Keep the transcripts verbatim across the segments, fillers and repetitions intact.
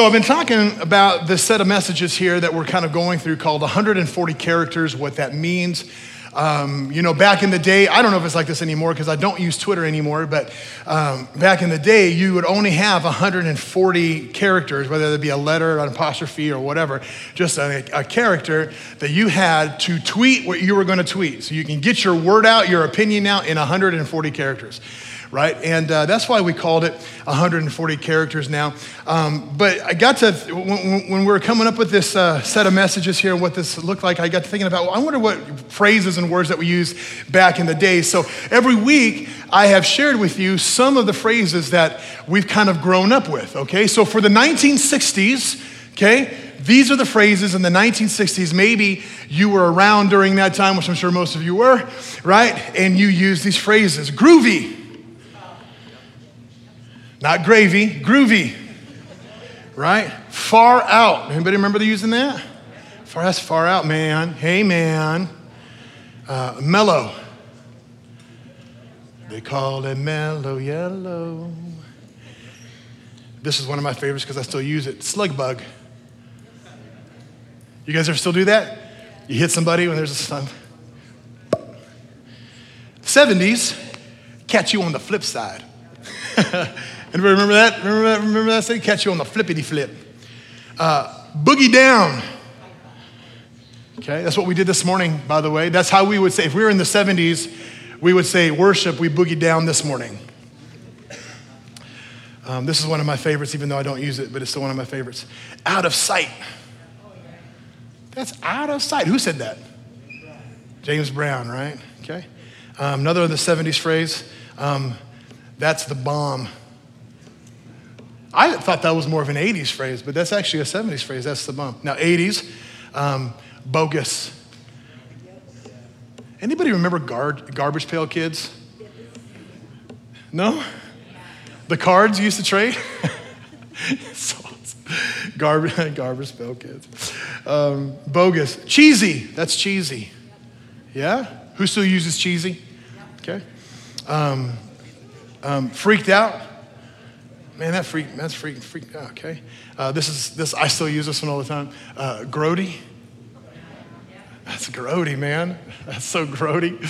So I've been talking about this set of messages here that we're kind of going through called one hundred forty characters, what that means. Um, you know, back in the day, I don't know if it's like this anymore because I don't use Twitter anymore, but um, back in the day, you would only have one hundred forty characters, whether it be a letter, an apostrophe, or whatever, just a, a character that you had to tweet what you were going to tweet. So you can get your word out, your opinion out in one hundred forty characters. Right? And uh, that's why we called it one hundred forty characters now. Um, but I got to, when, when we were coming up with this uh, set of messages here, what this looked like, I got to thinking about, well, I wonder what phrases and words that we used back in the day. So every week I have shared with you some of the phrases that we've kind of grown up with, okay? So for the nineteen sixties, okay, these are the phrases in the nineteen sixties. Maybe you were around during that time, which I'm sure most of you were, right? And you used these phrases. Groovy. Not gravy, groovy, right? Far out. Anybody remember the using that? Far, that's far out, man. Hey, man. Uh, mellow. They call it mellow yellow. This is one of my favorites because I still use it. Slug bug. You guys ever still do that? You hit somebody when there's a slug. seventies, catch you on the flip side. Anybody remember that? Remember that? Remember that? They catch you on the flippity flip. Uh, boogie down. Okay, that's what we did this morning, by the way. That's how we would say, if we were in the seventies, we would say, worship, we boogie down this morning. Um, this is one of my favorites, even though I don't use it, but it's still one of my favorites. Out of sight. That's out of sight. Who said that? James Brown, right? Okay. Um, another of the seventies phrase. Um, That's the bomb. I thought that was more of an eighties phrase, but that's actually a seventies phrase. That's the bomb. Now, eighties, um, bogus. Anybody remember gar- Garbage Pail Kids? No? The cards you used to trade? so, garbage, garbage Pail Kids. Um, bogus. Cheesy. That's cheesy. Yeah? Who still uses cheesy? Okay. Um, Um, freaked out. Man, that freak, that's freak, freaked out, okay? Uh, this is, this. I still use this one all the time. Uh, grody. That's grody, man. That's so grody.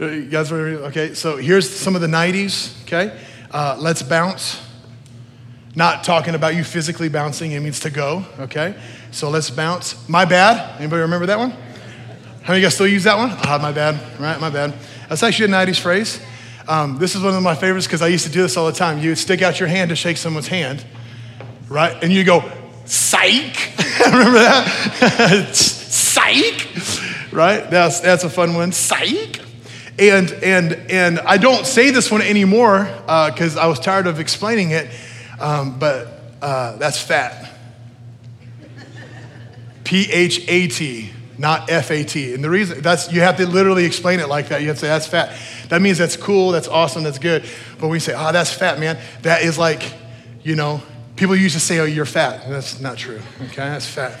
You guys remember? Okay, so here's some of the nineties, okay? Uh, let's bounce. Not talking about you physically bouncing, it means to go, okay? So let's bounce. My bad. Anybody remember that one? How many of you guys still use that one? Ah, my bad, right, my bad. That's actually a nineties phrase. Um, this is one of my favorites because I used to do this all the time. You would stick out your hand to shake someone's hand, right? And you go, psych. Remember that? Psych, right? That's that's a fun one. Psych. And and and I don't say this one anymore because uh, I was tired of explaining it. Um, but uh, that's fat. P H A T. Not F A T. And the reason, that's, you have to literally explain it like that. You have to say, that's fat. That means that's cool, that's awesome, that's good. But when you say, ah, oh, that's fat, man, that is like, you know, people used to say, oh, you're fat. And that's not true, okay? That's fat.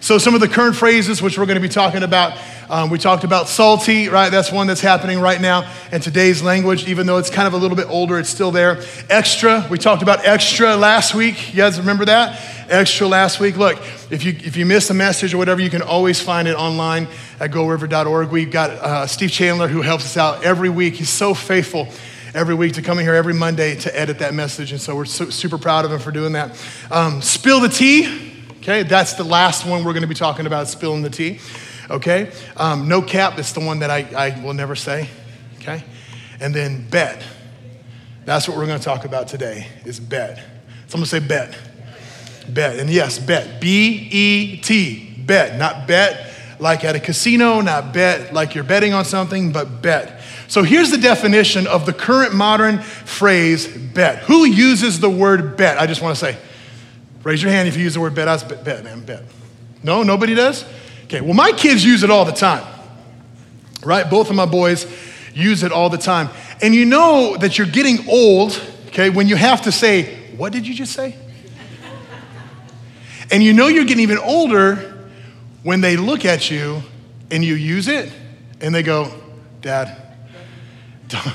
So some of the current phrases, which we're gonna be talking about, um, we talked about salty, right? That's one that's happening right now in today's language, even though it's kind of a little bit older, it's still there. Extra, we talked about extra last week. You guys remember that? Extra last week. Look, if you if you miss a message or whatever, you can always find it online at go river dot org. We've got uh, Steve Chandler who helps us out every week. He's so faithful every week to come in here every Monday to edit that message. And so we're so, super proud of him for doing that. Um, spill the tea. Okay, that's the last one we're going to be talking about, spilling the tea. Okay, um, no cap. It's the one that I, I will never say. Okay, and then bet. That's what we're going to talk about today is bet. Someone say bet. Bet, and yes, bet, B E T, bet, not bet like at a casino, not bet like you're betting on something, but bet. So here's the definition of the current modern phrase, bet. Who uses the word bet? I just want to say, raise your hand if you use the word bet. I bet, bet, man, bet. No, nobody does? Okay, well, my kids use it all the time, right? Both of my boys use it all the time. And you know that you're getting old, okay, when you have to say, what did you just say? And you know you're getting even older when they look at you and you use it and they go, Dad, don't,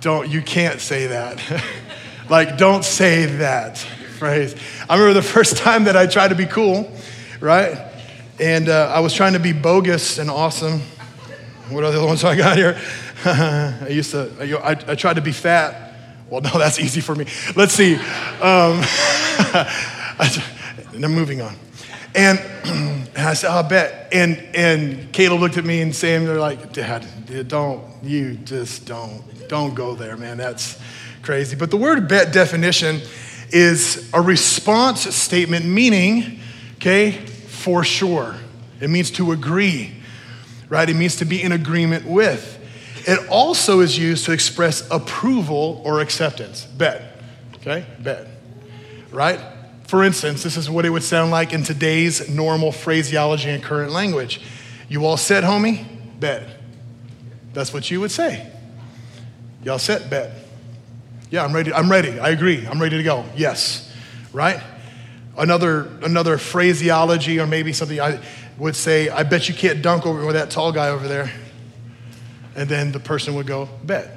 don't you can't say that. Like, don't say that, phrase. I remember the first time that I tried to be cool, right? And uh, I was trying to be bogus and awesome. What are the other ones I got here? I used to, I, I tried to be fat. Well, no, that's easy for me. Let's see. Um, and I'm moving on. And, and I said, I'll bet. And and Caleb looked at me and Sam, they're like, Dad, don't, you just don't, don't go there, man. That's crazy. But the word bet definition is a response statement, meaning, okay, for sure. It means to agree, right? It means to be in agreement with. It also is used to express approval or acceptance. Bet, okay, bet, right? For instance, this is what it would sound like in today's normal phraseology and current language. You all set, homie? Bet. That's what you would say. Y'all set? Bet. Yeah, I'm ready. I'm ready. I agree. I'm ready to go. Yes. Right? Another another phraseology, or maybe something I would say, I bet you can't dunk over with that tall guy over there. And then the person would go, bet.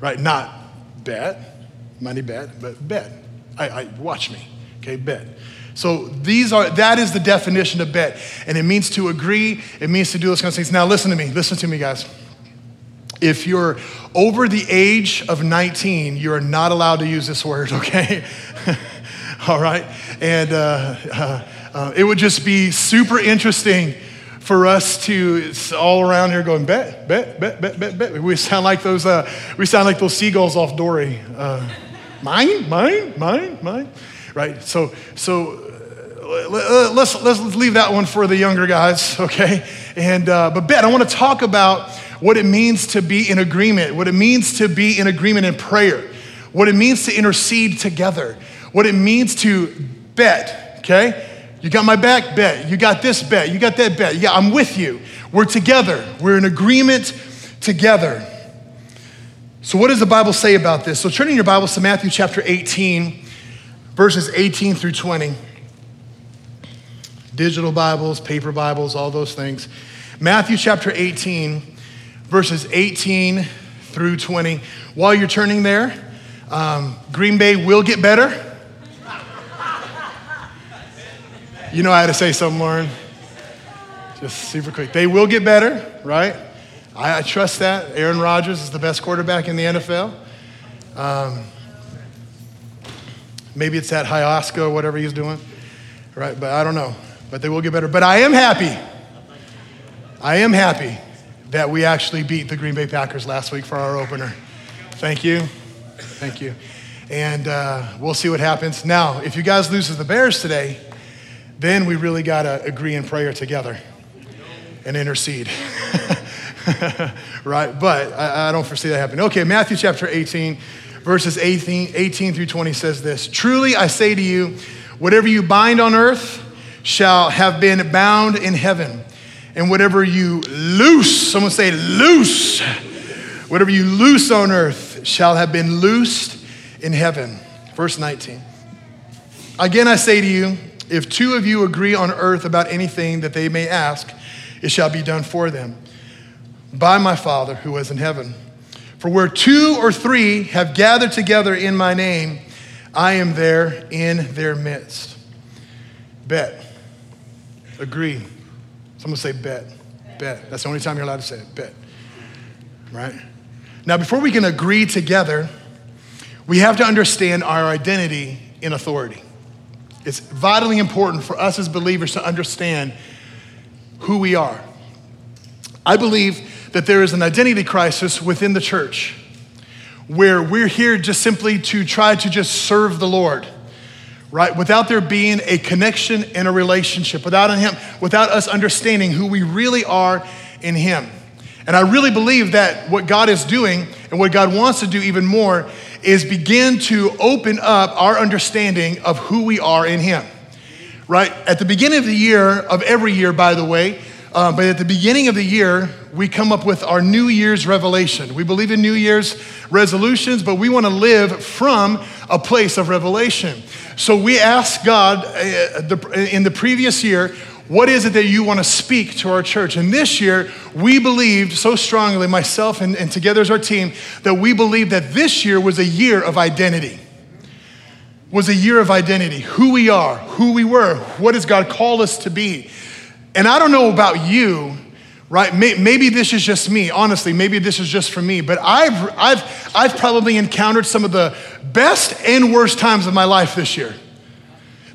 Right? Not bet, money bet, but bet. I, I watch me, okay, bet. So these are, that is the definition of bet. And it means to agree, it means to do those kind of things. Now listen to me, listen to me guys. If you're over the age of nineteen, you're not allowed to use this word, okay? All right, and uh, uh, uh, it would just be super interesting for us to, it's all around here going, bet, bet, bet, bet, bet, bet. We sound like those, uh, we sound like those seagulls off Dory. Uh, Mine, mine, mine, mine, right? So, so uh, let's let's leave that one for the younger guys, okay? And uh, but bet, I want to talk about what it means to be in agreement, what it means to be in agreement in prayer, what it means to intercede together, what it means to bet, okay? You got my back, bet. You got this, bet. You got that, bet. Yeah, I'm with you. We're together. We're in agreement together. So what does the Bible say about this? So turn in your Bibles to Matthew chapter eighteen, verses eighteen through twenty. Digital Bibles, paper Bibles, all those things. Matthew chapter eighteen, verses eighteen through twenty. While you're turning there, um, Green Bay will get better. You know I had to say something, Lauren. Just super quick. They will get better, right? I trust that. Aaron Rodgers is the best quarterback in the N F L. Um, maybe it's that ayahuasca or whatever he's doing, right? But I don't know. But they will get better. But I am happy. I am happy that we actually beat the Green Bay Packers last week for our opener. Thank you. Thank you. And uh, we'll see what happens. Now, if you guys lose to the Bears today, then we really got to agree in prayer together and intercede. Right, but I, I don't foresee that happening. Okay, Matthew chapter eighteen, verses eighteen, eighteen through twenty says this. Truly I say to you, whatever you bind on earth shall have been bound in heaven. And whatever you loose, someone say loose. Whatever you loose on earth shall have been loosed in heaven. Verse nineteen. Again I say to you, if two of you agree on earth about anything that they may ask, it shall be done for them by my Father who is in heaven. For where two or three have gathered together in my name, I am there in their midst. Bet. Agree. Someone say bet. Bet. That's the only time you're allowed to say it. Bet. Right? Now, before we can agree together, we have to understand our identity in authority. It's vitally important for us as believers to understand who we are. I believe that there is an identity crisis within the church where we're here just simply to try to just serve the Lord, right? Without there being a connection and a relationship, without him, without us understanding who we really are in him. And I really believe that what God is doing and what God wants to do even more is begin to open up our understanding of who we are in him, right? At the beginning of the year, of every year, by the way, Uh, but at the beginning of the year, we come up with our New Year's revelation. We believe in New Year's resolutions, but we want to live from a place of revelation. So we ask God uh, the, in the previous year, what is it that you want to speak to our church? And this year, we believed so strongly, myself and, and together as our team, that we believed that this year was a year of identity. was a year of identity, who we are, who we were, what has God called us to be. And I don't know about you, right? Maybe this is just me, honestly, maybe this is just for me, but I've, I've, I've probably encountered some of the best and worst times of my life this year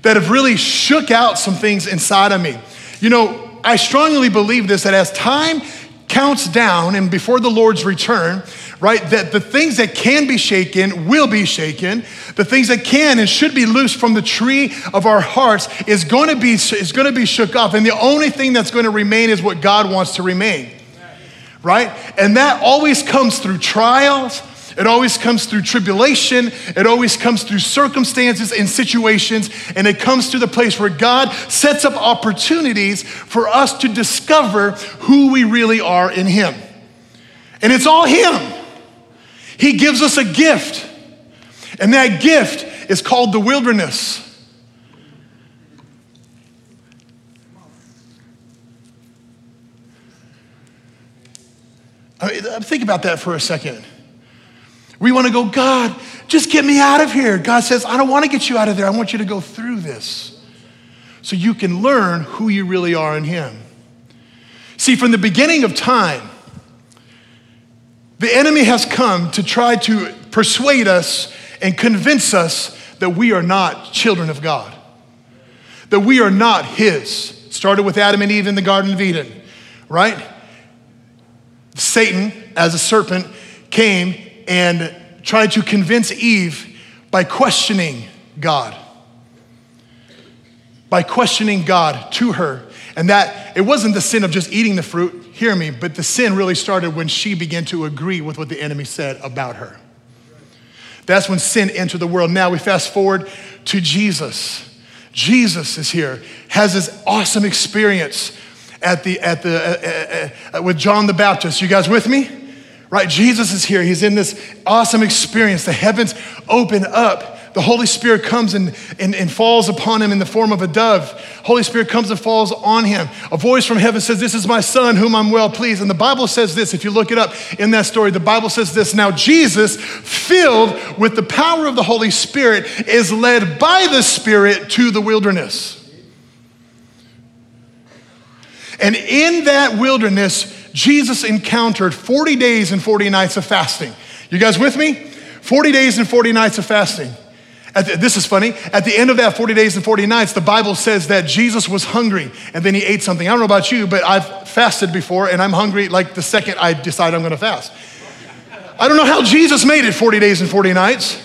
that have really shook out some things inside of me. You know, I strongly believe this, that as time counts down and before the Lord's return, right, that the things that can be shaken will be shaken. The things that can and should be loose from the tree of our hearts is going to be, is going to be shook off. And the only thing that's going to remain is what God wants to remain, right? And that always comes through trials. It always comes through tribulation. It always comes through circumstances and situations. And it comes to the place where God sets up opportunities for us to discover who we really are in Him. And it's all Him. He gives us a gift. And that gift is called the wilderness. I mean, think about that for a second. We want to go, God, just get me out of here. God says, I don't want to get you out of there. I want you to go through this so you can learn who you really are in Him. See, from the beginning of time, the enemy has come to try to persuade us and convince us that we are not children of God, that we are not His. It started with Adam and Eve in the Garden of Eden, right? Satan, as a serpent, came and tried to convince Eve by questioning God, by questioning God to her. And that it wasn't the sin of just eating the fruit, hear me, but the sin really started when she began to agree with what the enemy said about her. That's when sin entered the world. Now we fast forward to Jesus. Jesus is here, has this awesome experience at the, at the, uh, uh, uh, with John the Baptist. You guys with me? Right, Jesus is here. He's in this awesome experience. The heavens open up. The Holy Spirit comes and, and, and falls upon him in the form of a dove. Holy Spirit comes and falls on him. A voice from heaven says, this is my son whom I'm well pleased. And the Bible says this, if you look it up in that story, the Bible says this, now Jesus, filled with the power of the Holy Spirit, is led by the Spirit to the wilderness. And in that wilderness, Jesus encountered forty days and forty nights of fasting. You guys with me? forty days and forty nights of fasting. At the, this is funny. At the end of that forty days and forty nights, the Bible says that Jesus was hungry and then he ate something. I don't know about you, but I've fasted before and I'm hungry like the second I decide I'm gonna fast. I don't know how Jesus made it forty days and forty nights.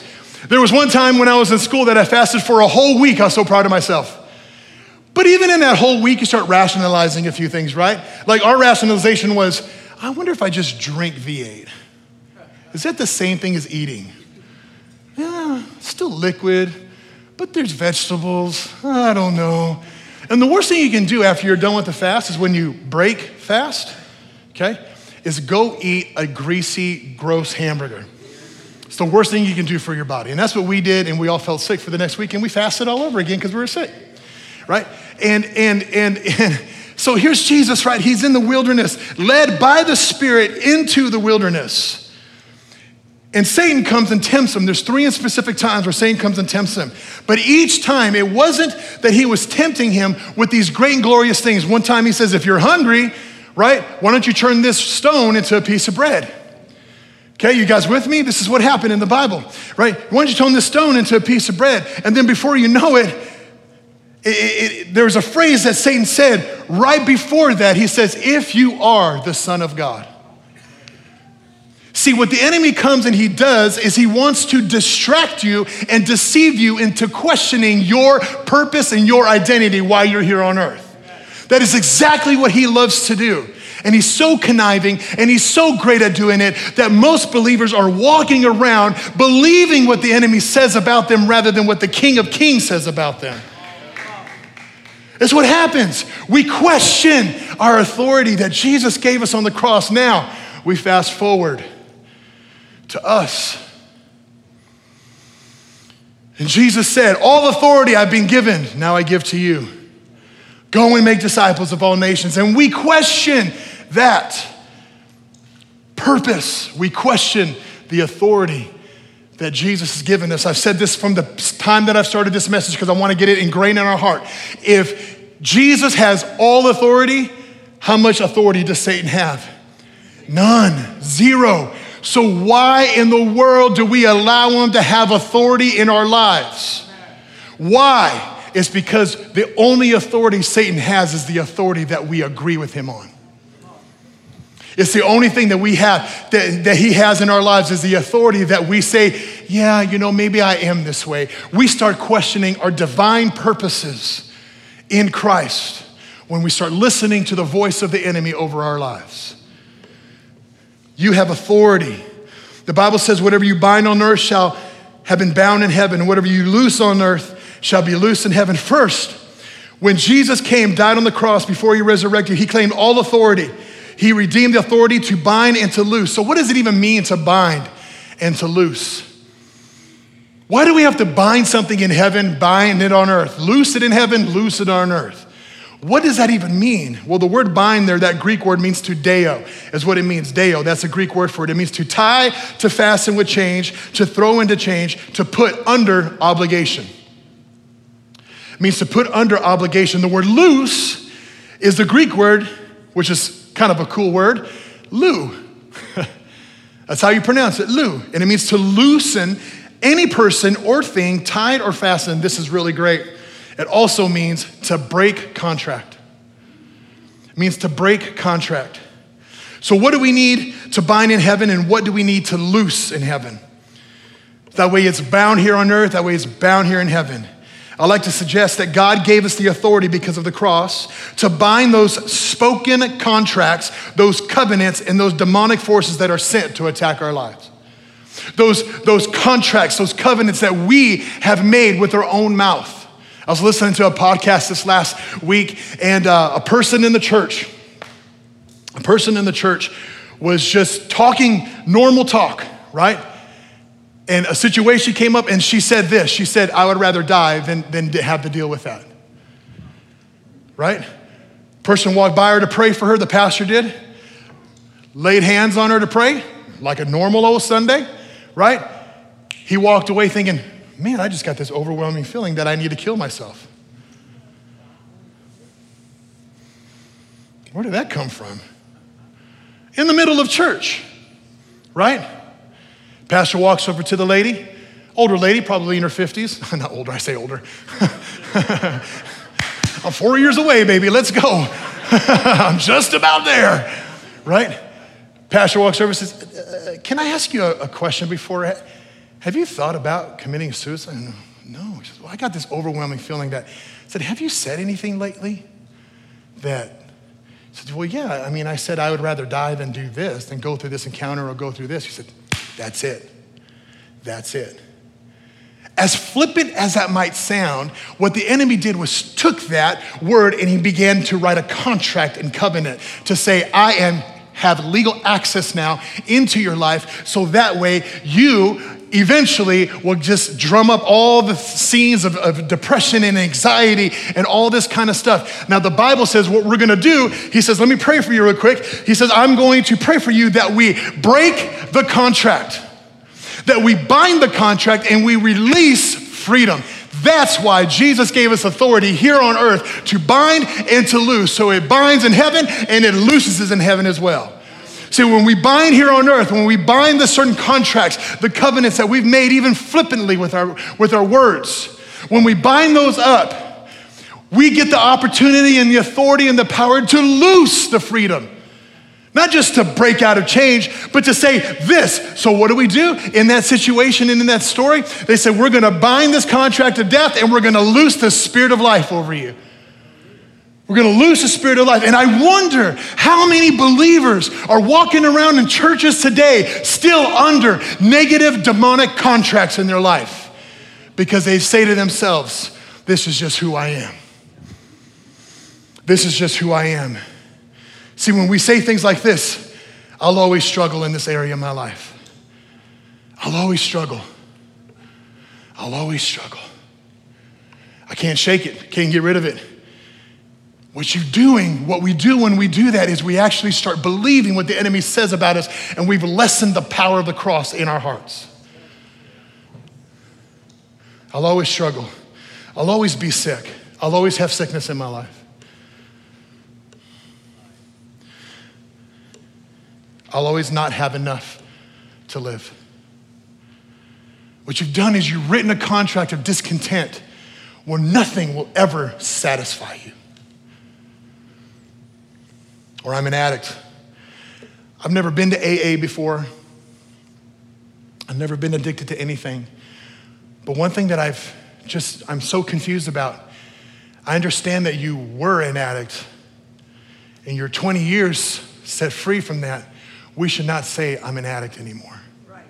There was one time when I was in school that I fasted for a whole week. I was so proud of myself. But even in that whole week, you start rationalizing a few things, right? Like our rationalization was, I wonder if I just drink V eight. Is that the same thing as eating? Yeah, still liquid, but there's vegetables. I don't know. And the worst thing you can do after you're done with the fast is when you break fast, okay, is go eat a greasy, gross hamburger. It's the worst thing you can do for your body. And that's what we did, and we all felt sick for the next week, and we fasted all over again because we were sick. Right? And, and, and, and so here's Jesus, right? He's in the wilderness, led by the Spirit into the wilderness. And Satan comes and tempts him. There's three specific times where Satan comes and tempts him. But each time, it wasn't that he was tempting him with these great and glorious things. One time he says, if you're hungry, right, why don't you turn this stone into a piece of bread? Okay, you guys with me? This is what happened in the Bible, right? Why don't you turn this stone into a piece of bread? And then before you know it, It, it, it, there's a phrase that Satan said right before that. He says, if you are the Son of God. See, what the enemy comes and he does is he wants to distract you and deceive you into questioning your purpose and your identity while you're here on earth. That is exactly what he loves to do. And he's so conniving and he's so great at doing it that most believers are walking around believing what the enemy says about them rather than what the King of Kings says about them. That's what happens. We question our authority that Jesus gave us on the cross. Now we fast forward to us. And Jesus said, all authority I've been given, now I give to you. Go and make disciples of all nations. And we question that purpose. We question the authority that Jesus has given us. I've said this from the time that I've started this message because I want to get it ingrained in our heart. If Jesus has all authority, how much authority does Satan have? None, zero. So why in the world do we allow him to have authority in our lives? Why? It's because the only authority Satan has is the authority that we agree with him on. It's the only thing that we have, that, that he has in our lives is the authority that we say, yeah, you know, maybe I am this way. We start questioning our divine purposes in Christ when we start listening to the voice of the enemy over our lives. You have authority. The Bible says, whatever you bind on earth shall have been bound in heaven, and whatever you loose on earth shall be loose in heaven. First, when Jesus came, died on the cross before he resurrected, he claimed all authority. He redeemed the authority to bind and to loose. So what does it even mean to bind and to loose? Why do we have to bind something in heaven, bind it on earth? Loose it in heaven, loose it on earth. What does that even mean? Well, the word bind there, that Greek word means to deo, is what it means, deo. That's a Greek word for it. It means to tie, to fasten with change, to throw into change, to put under obligation. It means to put under obligation. The word loose is the Greek word, which is kind of a cool word, lou. That's how you pronounce it, lou. And it means to loosen any person or thing tied or fastened. This is really great. It also means to break contract. It means to break contract. So what do we need to bind in heaven, and what do we need to loose in heaven? That way it's bound here on earth, that way it's bound here in heaven. I like to suggest that God gave us the authority because of the cross to bind those spoken contracts, those covenants, and those demonic forces that are sent to attack our lives. Those, those contracts, those covenants that we have made with our own mouth. I was listening to a podcast this last week, and uh, a person in the church, a person in the church was just talking normal talk, right? And a situation came up, and she said this. She said, I would rather die than, than have to deal with that, right? Person walked by her to pray for her, the pastor did, laid hands on her to pray, like a normal old Sunday, right? He walked away thinking, man, I just got this overwhelming feeling that I need to kill myself. Where did that come from? In the middle of church, right? Pastor walks over to the lady, older lady, probably in her fifties. Not older, I say older. I'm four years away, baby, let's go. I'm just about there, right? Pastor walks over and says, uh, can I ask you a, a question before? Have you thought about committing suicide? No, she says, well, I got this overwhelming feeling that, I said, have you said anything lately? That, I said, well, yeah, I mean, I said I would rather die than do this, than go through this encounter or go through this. She said, that's it. That's it. As flippant as that might sound, what the enemy did was took that word and he began to write a contract and covenant to say, I am have legal access now into your life, so that way you eventually will just drum up all the scenes of, of depression and anxiety and all this kind of stuff. Now the Bible says what we're gonna do, he says, let me pray for you real quick. He says, I'm going to pray for you that we break the contract, that we bind the contract, and we release freedom. That's why Jesus gave us authority here on earth to bind and to loose. So it binds in heaven and it looses in heaven as well. See, when we bind here on earth, when we bind the certain contracts, the covenants that we've made even flippantly with our, with our words, when we bind those up, we get the opportunity and the authority and the power to loose the freedom. Not just to break out of change, but to say this. So what do we do in that situation and in that story? They said, we're gonna bind this contract of death and we're gonna loose the spirit of life over you. We're gonna loose the spirit of life. And I wonder how many believers are walking around in churches today still under negative demonic contracts in their life because they say to themselves, this is just who I am. This is just who I am. See, when we say things like this, I'll always struggle in this area of my life. I'll always struggle. I'll always struggle. I can't shake it, can't get rid of it. What you're doing, what we do when we do that is we actually start believing what the enemy says about us, and we've lessened the power of the cross in our hearts. I'll always struggle. I'll always be sick. I'll always have sickness in my life. I'll always not have enough to live. What you've done is you've written a contract of discontent where nothing will ever satisfy you. Or I'm an addict. I've never been to A A before. I've never been addicted to anything. But one thing that I've just, I'm so confused about, I understand that you were an addict and you're twenty years set free from that. We should not say I'm an addict anymore. Right.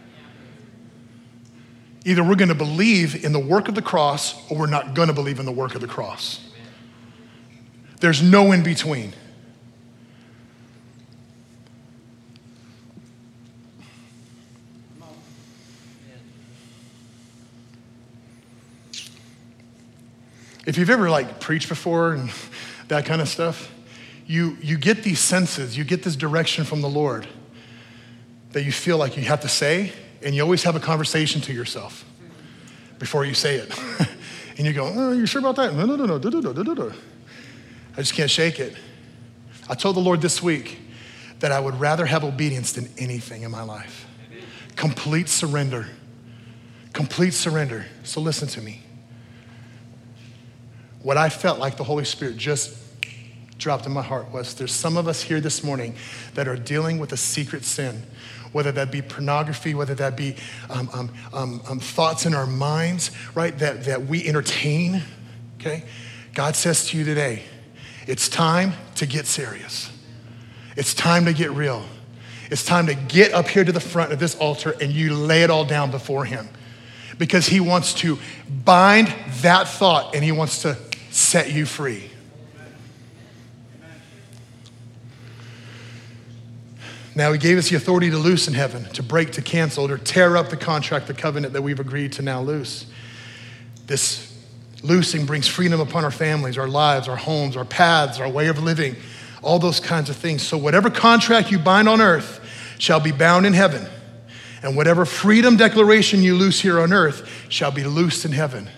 Either we're gonna believe in the work of the cross or we're not gonna believe in the work of the cross. Amen. There's no in between. If you've ever like preached before and that kind of stuff, you, you get these senses, you get this direction from the Lord that you feel like you have to say, and you always have a conversation to yourself before you say it. And you go, oh, you sure about that? No, no, no, no, I just can't shake it. I told the Lord this week that I would rather have obedience than anything in my life. Complete surrender, complete surrender. So listen to me. What I felt like the Holy Spirit just dropped in my heart was there's some of us here this morning that are dealing with a secret sin, whether that be pornography, whether that be um, um, um, um, thoughts in our minds, right, that, that we entertain, okay? God says to you today, it's time to get serious. It's time to get real. It's time to get up here to the front of this altar and you lay it all down before him, because he wants to bind that thought and he wants to set you free. Now he gave us the authority to loose in heaven, to break, to cancel, or tear up the contract, the covenant that we've agreed to now loose. This loosing brings freedom upon our families, our lives, our homes, our paths, our way of living, all those kinds of things. So whatever contract you bind on earth shall be bound in heaven, and whatever freedom declaration you loose here on earth shall be loosed in heaven.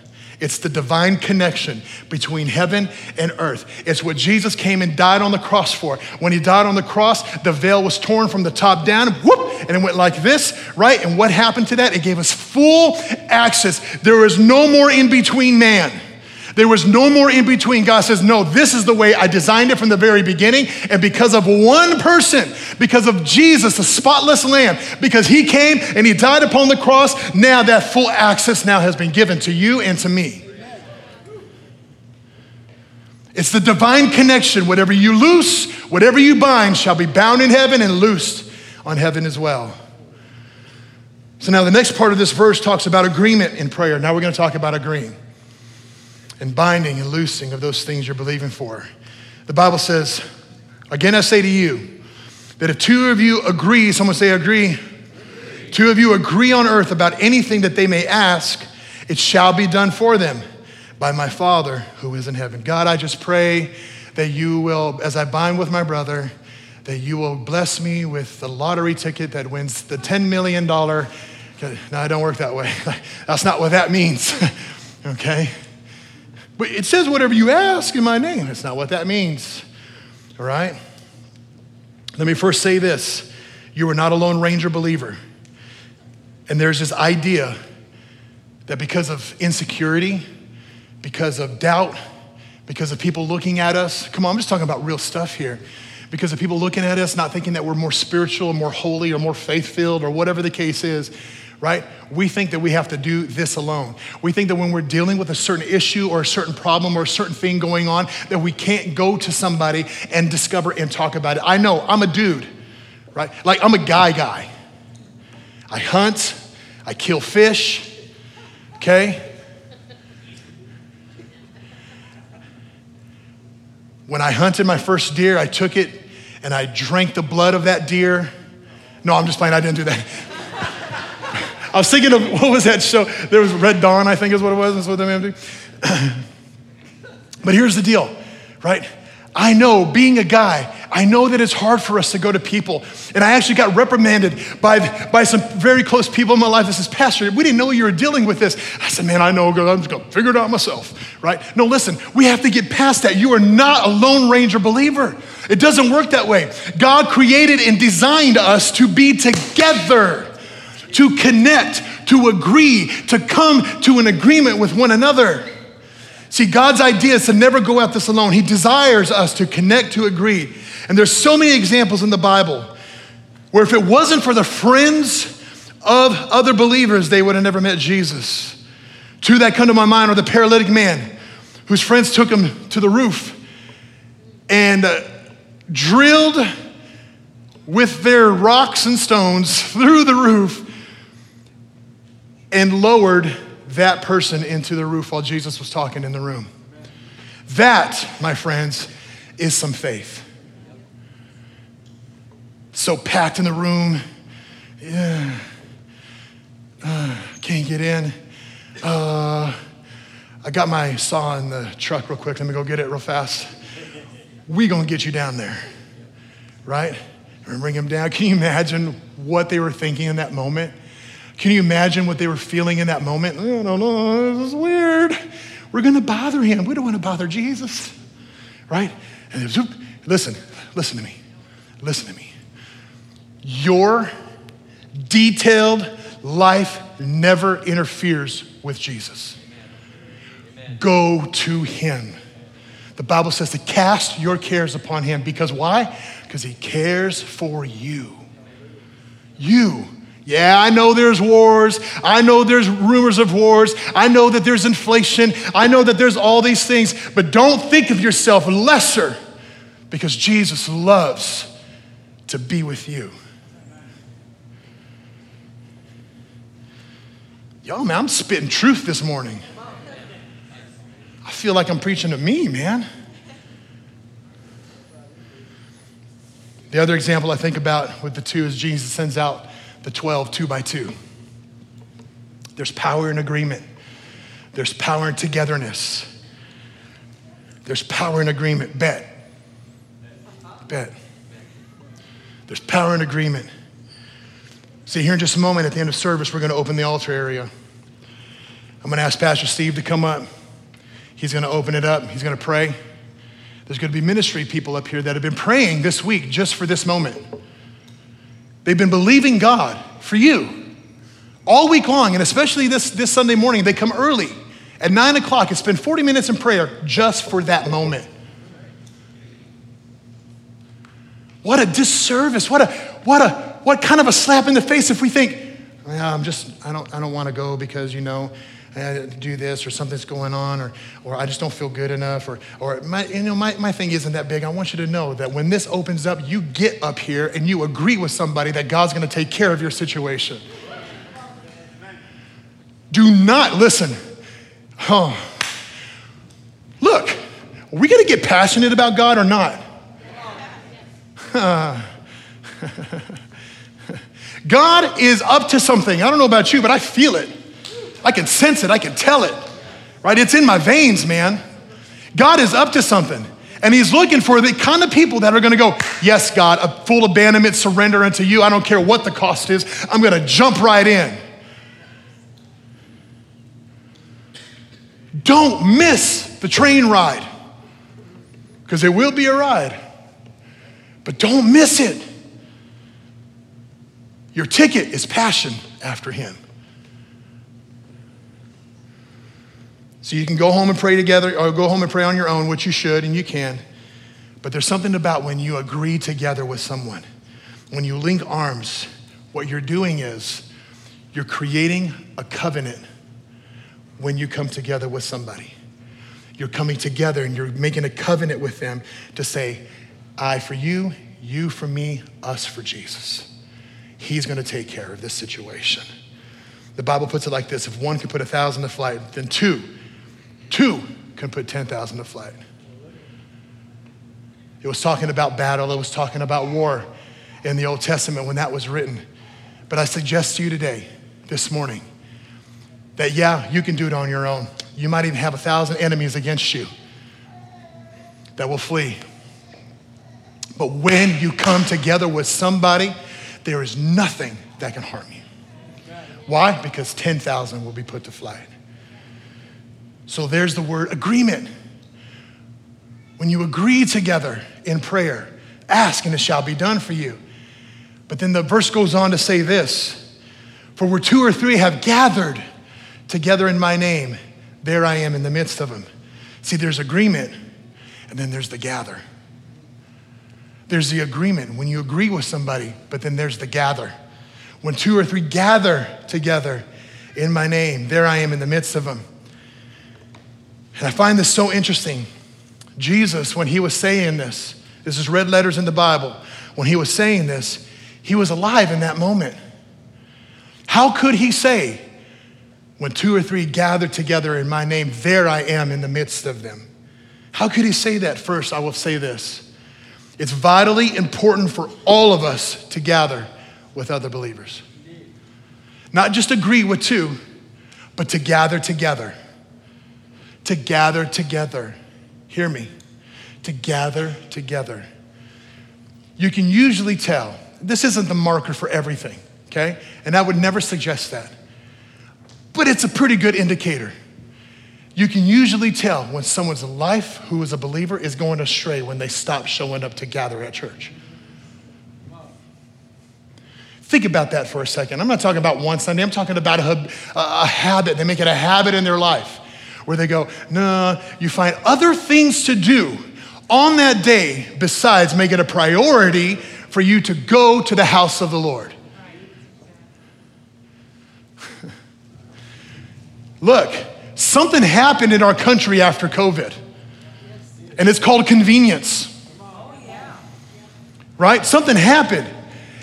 It's the divine connection between heaven and earth. It's what Jesus came and died on the cross for. When he died on the cross, the veil was torn from the top down, whoop, and it went like this, right? And what happened to that? It gave us full access. There was no more in between man. There was no more in between. God says, no, this is the way I designed it from the very beginning. And because of one person, because of Jesus, the spotless lamb, because he came and he died upon the cross, now that full access now has been given to you and to me. It's the divine connection. Whatever you loose, whatever you bind shall be bound in heaven and loosed on heaven as well. So now the next part of this verse talks about agreement in prayer. Now we're gonna talk about agreeing and binding and loosing of those things you're believing for. The Bible says, again, I say to you, that if two of you agree, someone say agree. Agree. Two of you agree on earth about anything that they may ask, it shall be done for them by my Father who is in heaven. God, I just pray that you will, as I bind with my brother, that you will bless me with the lottery ticket that wins the ten million dollars. No, it don't work that way. That's not what that means, okay? But it says whatever you ask in my name. That's not what that means, all right? Let me first say this. You are not a Lone Ranger believer. And there's this idea that because of insecurity, because of doubt, because of people looking at us, come on, I'm just talking about real stuff here. Because of people looking at us, not thinking that we're more spiritual, or more holy, or more faith-filled, or whatever the case is, right? We think that we have to do this alone. We think that when we're dealing with a certain issue or a certain problem or a certain thing going on, that we can't go to somebody and discover and talk about it. I know, I'm a dude, right? Like, I'm a guy guy. I hunt, I kill fish, okay? When I hunted my first deer, I took it and I drank the blood of that deer. No, I'm just playing, I didn't do that. I was thinking of, what was that show? There was Red Dawn, I think is what it was. That's what they made me do. But here's the deal, right? I know, being a guy, I know that it's hard for us to go to people. And I actually got reprimanded by, by some very close people in my life that says, Pastor, we didn't know you were dealing with this. I said, man, I know, I'm just gonna figure it out myself, right? No, listen, we have to get past that. You are not a Lone Ranger believer. It doesn't work that way. God created and designed us to be together, to connect, to agree, to come to an agreement with one another. See, God's idea is to never go at this alone. He desires us to connect, to agree. And there's so many examples in the Bible where if it wasn't for the friends of other believers, they would have never met Jesus. Two that come to my mind are the paralytic man whose friends took him to the roof and uh, drilled with their rocks and stones through the roof and lowered that person into the roof while Jesus was talking in the room. Amen. That, my friends, is some faith. So packed in the room, yeah, uh, can't get in. Uh, I got my saw in the truck real quick, let me go get it real fast. We gonna get you down there, right? And bring him down. Can you imagine what they were thinking in that moment? Can you imagine what they were feeling in that moment? I don't know, this is weird. We're gonna bother him. We don't wanna bother Jesus, right? And was, listen, listen to me, listen to me. Your detailed life never interferes with Jesus. Amen. Go to him. The Bible says to cast your cares upon him because why? Because he cares for you, you. Yeah, I know there's wars. I know there's rumors of wars. I know that there's inflation. I know that there's all these things, but don't think of yourself lesser because Jesus loves to be with you. Yo, man, I'm spitting truth this morning. I feel like I'm preaching to me, man. The other example I think about with the two is Jesus sends out the twelve, two by two. There's power in agreement. There's power in togetherness. There's power in agreement. Bet. Bet. There's power in agreement. See, here in just a moment at the end of service, we're gonna open the altar area. I'm gonna ask Pastor Steve to come up. He's gonna open it up. He's gonna pray. There's gonna be ministry people up here that have been praying this week just for this moment. They've been believing God for you all week long, and especially this, this Sunday morning. They come early at nine o'clock and spend forty minutes in prayer just for that moment. What a disservice! What a what a what kind of a slap in the face if we think, yeah, I'm just I don't I don't want to go because you know I do this or something's going on or or I just don't feel good enough or or my you know my, my thing isn't that big. I want you to know that when this opens up, you get up here and you agree with somebody that God's going to take care of your situation. Do not listen. Oh, look, are we going to get passionate about God or not? God is up to something. I don't know about you, but I feel it. I can sense it. I can tell it, right? It's in my veins, man. God is up to something, and he's looking for the kind of people that are gonna go, yes, God, a full abandonment, surrender unto you. I don't care what the cost is. I'm gonna jump right in. Don't miss the train ride, because there will be a ride, but don't miss it. Your ticket is passion after him. So you can go home and pray together or go home and pray on your own, which you should and you can. But there's something about when you agree together with someone. When you link arms, what you're doing is you're creating a covenant when you come together with somebody. You're coming together and you're making a covenant with them to say, I for you, you for me, us for Jesus. He's gonna take care of this situation. The Bible puts it like this, if one could put a thousand to flight, then two Two can put ten thousand to flight. It was talking about battle. It was talking about war in the Old Testament when that was written. But I suggest to you today, this morning, that yeah, you can do it on your own. You might even have a thousand enemies against you that will flee. But when you come together with somebody, there is nothing that can harm you. Why? Because ten thousand will be put to flight. So there's the word agreement. When you agree together in prayer, ask and it shall be done for you. But then the verse goes on to say this, for where two or three have gathered together in my name, there I am in the midst of them. See, there's agreement, and then there's the gather. There's the agreement when you agree with somebody, but then there's the gather. When two or three gather together in my name, there I am in the midst of them. And I find this so interesting. Jesus, when he was saying this, this is red letters in the Bible. When he was saying this, he was alive in that moment. How could he say, when two or three gather together in my name, there I am in the midst of them? How could he say that? First, I will say this. It's vitally important for all of us to gather with other believers. Not just agree with two, but to gather together. To gather together. Hear me. To gather together. You can usually tell, this isn't the marker for everything, okay? And I would never suggest that. But it's a pretty good indicator. You can usually tell when someone's life who is a believer is going astray when they stop showing up to gather at church. Think about that for a second. I'm not talking about one Sunday. I'm talking about a, a habit. They make it a habit in their life where they go, nah, you find other things to do on that day besides make it a priority for you to go to the house of the Lord. Look, something happened in our country after COVID, and it's called convenience, right? Something happened.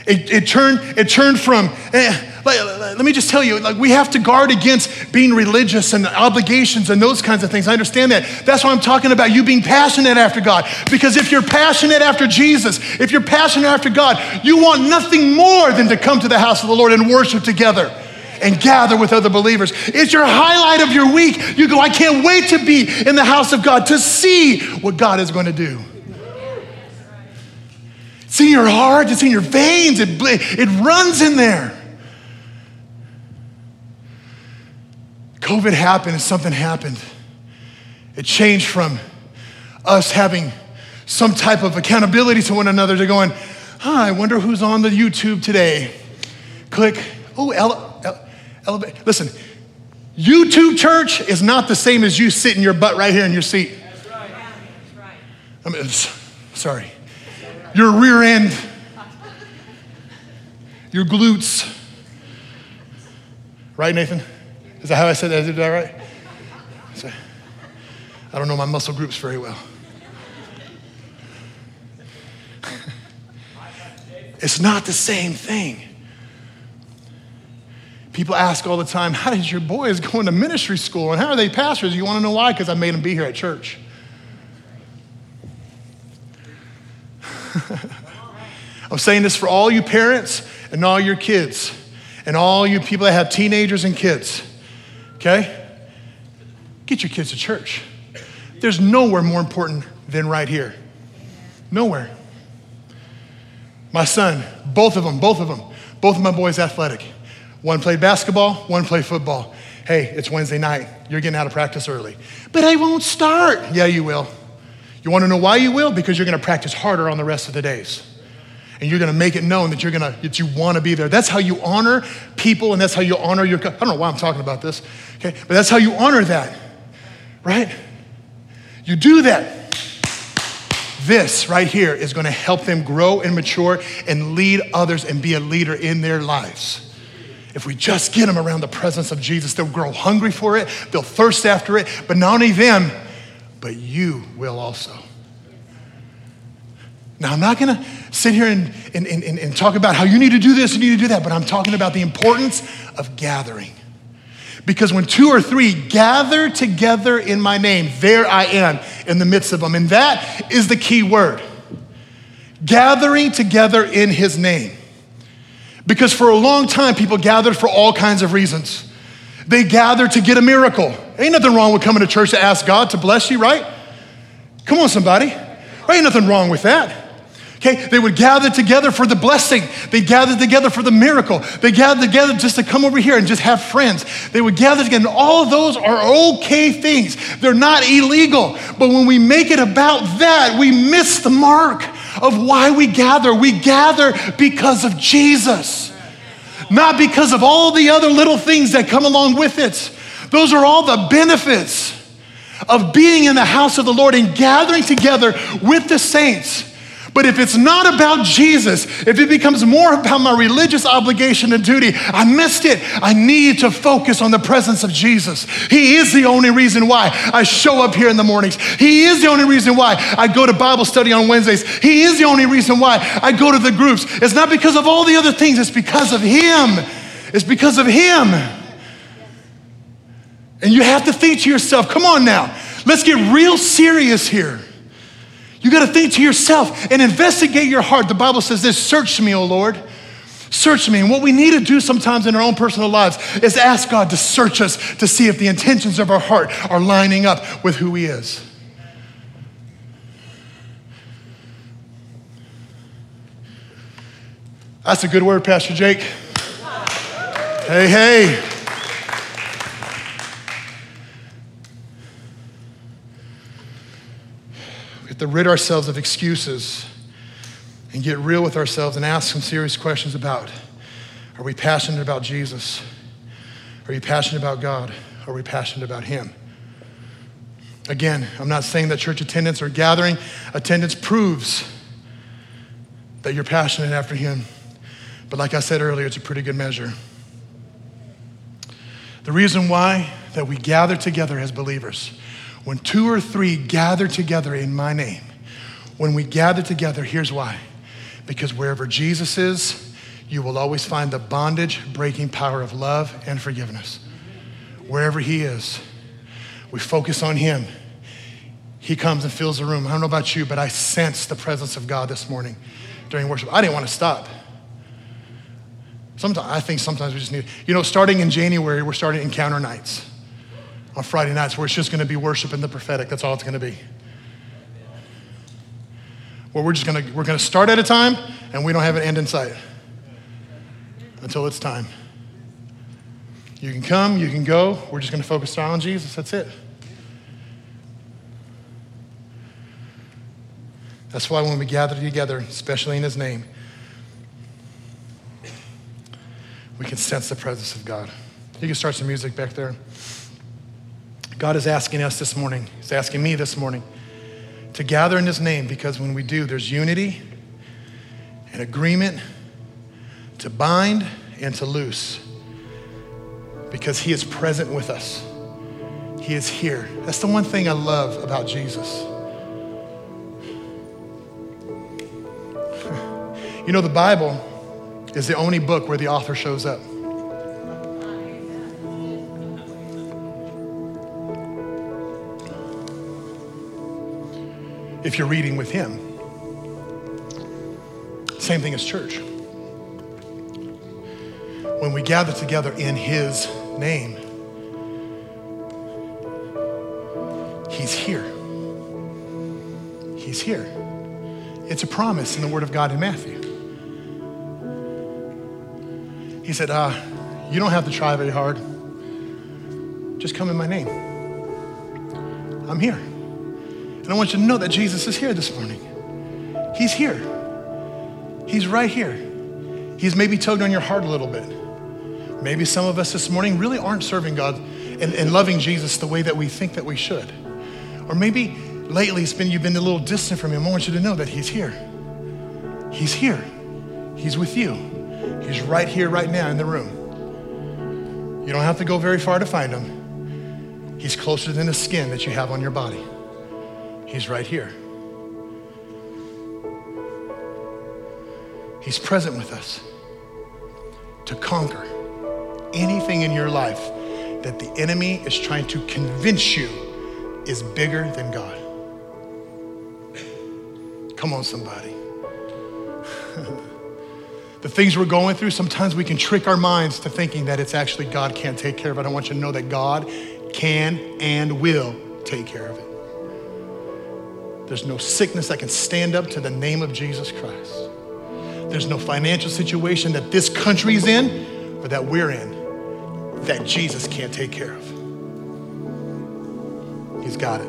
It, it turned it turned from, eh, like, let me just tell you, like we have to guard against being religious and obligations and those kinds of things. I understand that. That's why I'm talking about you being passionate after God. Because if you're passionate after Jesus, if you're passionate after God, you want nothing more than to come to the house of the Lord and worship together and gather with other believers. It's your highlight of your week. You go, I can't wait to be in the house of God to see what God is going to do. It's in your heart, it's in your veins, it, it runs in there. COVID happened and something happened. It changed from us having some type of accountability to one another to going, oh, I wonder who's on the YouTube today. Click, oh, ele- ele- elevate. Listen, YouTube church is not the same as you sitting your butt right here in your seat. That's right. Yeah, that's right. I mean, sorry. Your rear end, your glutes. Right, Nathan? Is that how I said that? Did that right? So, I don't know my muscle groups very well. It's not the same thing. People ask all the time, how did your boys go into ministry school and how are they pastors? You want to know why? Because I made them be here at church. I'm saying this for all you parents and all your kids and all you people that have teenagers and kids, okay? Get your kids to church. There's nowhere more important than right here. Nowhere. My son, both of them, both of them, both of my boys athletic. One played basketball, one played football. Hey, it's Wednesday night. You're getting out of practice early. But I won't start. Yeah, you will. You want to know why you will? Because you're going to practice harder on the rest of the days. And you're going to make it known that you're going to, that you want to be there. That's how you honor people, and that's how you honor your, I don't know why I'm talking about this, okay? But that's how you honor that, right? You do that. This right here is going to help them grow and mature and lead others and be a leader in their lives. If we just get them around the presence of Jesus, they'll grow hungry for it, they'll thirst after it, but not only them, but you will also. Now, I'm not gonna sit here and, and, and, and talk about how you need to do this, you need to do that, but I'm talking about the importance of gathering. Because when two or three gather together in my name, there I am in the midst of them. And that is the key word, gathering together in his name. Because for a long time, people gathered for all kinds of reasons. They gathered to get a miracle. Ain't nothing wrong with coming to church to ask God to bless you, right? Come on, somebody. Right? Ain't nothing wrong with that. Okay, they would gather together for the blessing. They gathered together for the miracle. They gathered together just to come over here and just have friends. They would gather together, and all of those are okay things. They're not illegal. But when we make it about that, we miss the mark of why we gather. We gather because of Jesus, not because of all the other little things that come along with it. Those are all the benefits of being in the house of the Lord and gathering together with the saints. But if it's not about Jesus, if it becomes more about my religious obligation and duty, I missed it. I need to focus on the presence of Jesus. He is the only reason why I show up here in the mornings. He is the only reason why I go to Bible study on Wednesdays. He is the only reason why I go to the groups. It's not because of all the other things. It's because of Him. It's because of Him. And you have to think to yourself, come on now, let's get real serious here. You got to think to yourself and investigate your heart. The Bible says this, search me, O Lord. Search me. And what we need to do sometimes in our own personal lives is ask God to search us to see if the intentions of our heart are lining up with who He is. That's a good word, Pastor Jake. Hey, hey. To rid ourselves of excuses and get real with ourselves and ask some serious questions about, are we passionate about Jesus? Are you passionate about God? Are we passionate about Him? Again, I'm not saying that church attendance or gathering attendance proves that you're passionate after Him, but like I said earlier, it's a pretty good measure. The reason why that we gather together as believers, when two or three gather together in my name, when we gather together, here's why. Because wherever Jesus is, you will always find the bondage-breaking power of love and forgiveness. Wherever He is, we focus on Him. He comes and fills the room. I don't know about you, but I sensed the presence of God this morning during worship. I didn't want to stop. Sometimes, I think sometimes we just need, you know, starting in January, we're starting encounter nights. On Friday nights where it's just gonna be worship and the prophetic. That's all it's gonna be. Where we're just gonna, we're gonna start at a time and we don't have an end in sight until it's time. You can come, you can go. We're just gonna focus on Jesus, that's it. That's why when we gather together, especially in His name, we can sense the presence of God. You can start some music back there. God is asking us this morning, He's asking me this morning, to gather in His name, because when we do, there's unity and agreement to bind and to loose, because He is present with us. He is here. That's the one thing I love about Jesus. You know, the Bible is the only book where the author shows up. If you're reading with Him. Same thing as church. When we gather together in His name, He's here. He's here. It's a promise in the Word of God in Matthew. He said, uh, you don't have to try very hard. Just come in my name. I'm here. And I want you to know that Jesus is here this morning. He's here. He's right here. He's maybe tugged on your heart a little bit. Maybe some of us this morning really aren't serving God and, and loving Jesus the way that we think that we should. Or maybe lately it's been, you've been a little distant from Him. I want you to know that He's here. He's here. He's with you. He's right here, right now in the room. You don't have to go very far to find Him. He's closer than the skin that you have on your body. He's right here. He's present with us to conquer anything in your life that the enemy is trying to convince you is bigger than God. Come on, somebody. The things we're going through, sometimes we can trick our minds to thinking that it's actually God can't take care of it. I want you to know that God can and will take care of it. There's no sickness that can stand up to the name of Jesus Christ. There's no financial situation that this country's in or that we're in that Jesus can't take care of. He's got it.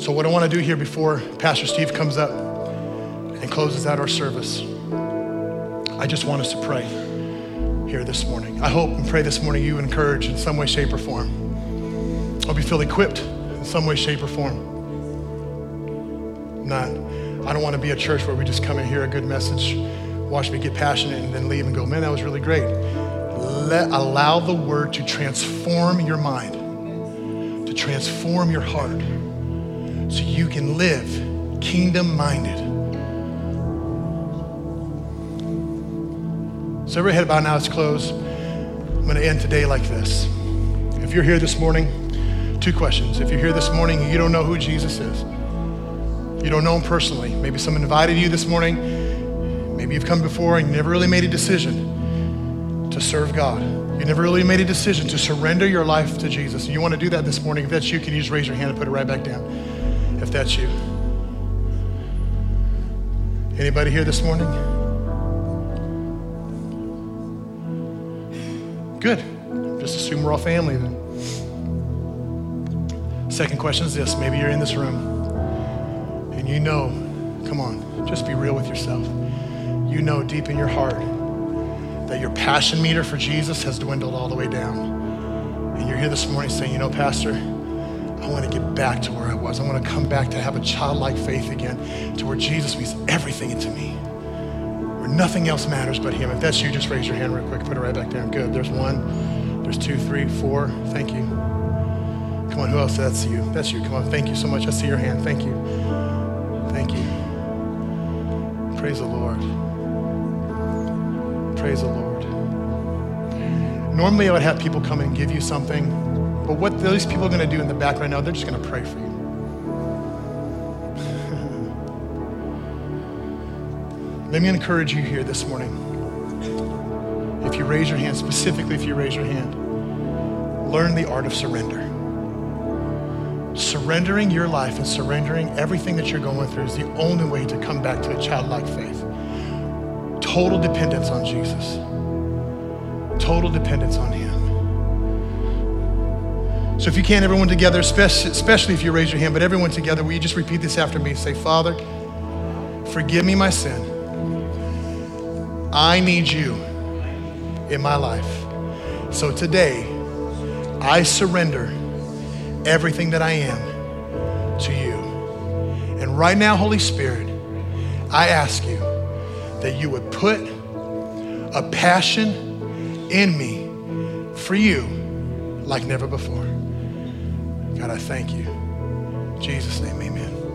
So what I want to do here before Pastor Steve comes up and closes out our service, I just want us to pray here this morning. I hope and pray this morning you encourage in some way, shape, or form. I hope you feel equipped in some way, shape, or form. Not, I don't want to be a church where we just come and hear a good message, watch me get passionate, and then leave and go, man, that was really great. Let allow the word to transform your mind, to transform your heart, so you can live kingdom-minded. So every head bowed, now it's closed. I'm going to end today like this. If you're here this morning, two questions. If you're here this morning and you don't know who Jesus is, you don't know him personally, maybe someone invited you this morning, maybe you've come before and you never really made a decision to serve God. You never really made a decision to surrender your life to Jesus. And you want to do that this morning. If that's you, can you just raise your hand and put it right back down if that's you. Anybody here this morning? Good. Just assume we're all family then. Second question is this. Maybe you're in this room and you know, come on, just be real with yourself. You know deep in your heart that your passion meter for Jesus has dwindled all the way down. And you're here this morning saying, you know, Pastor, I want to get back to where I was. I want to come back to have a childlike faith again, to where Jesus means everything to me, where nothing else matters but him. If that's you, just raise your hand real quick. Put it right back down. Good. There's one. There's two, three, four. Thank you. Come on, who else? That's you. That's you. Come on. Thank you so much. I see your hand. Thank you. Thank you. Praise the Lord. Praise the Lord. Normally I would have people come and give you something, but what those people are going to do in the back right now, they're just going to pray for you. Let me encourage you here this morning. If you raise your hand, specifically if you raise your hand, learn the art of surrender. Surrendering your life and surrendering everything that you're going through is the only way to come back to a childlike faith. Total dependence on Jesus. Total dependence on him. So if you can, everyone together, especially if you raise your hand, but everyone together, will you just repeat this after me? Say, Father, forgive me my sin. I need you in my life. So today, I surrender everything that I am to you. And right now, Holy Spirit, I ask you that you would put a passion in me for you like never before. God, I thank you. In Jesus' name, amen.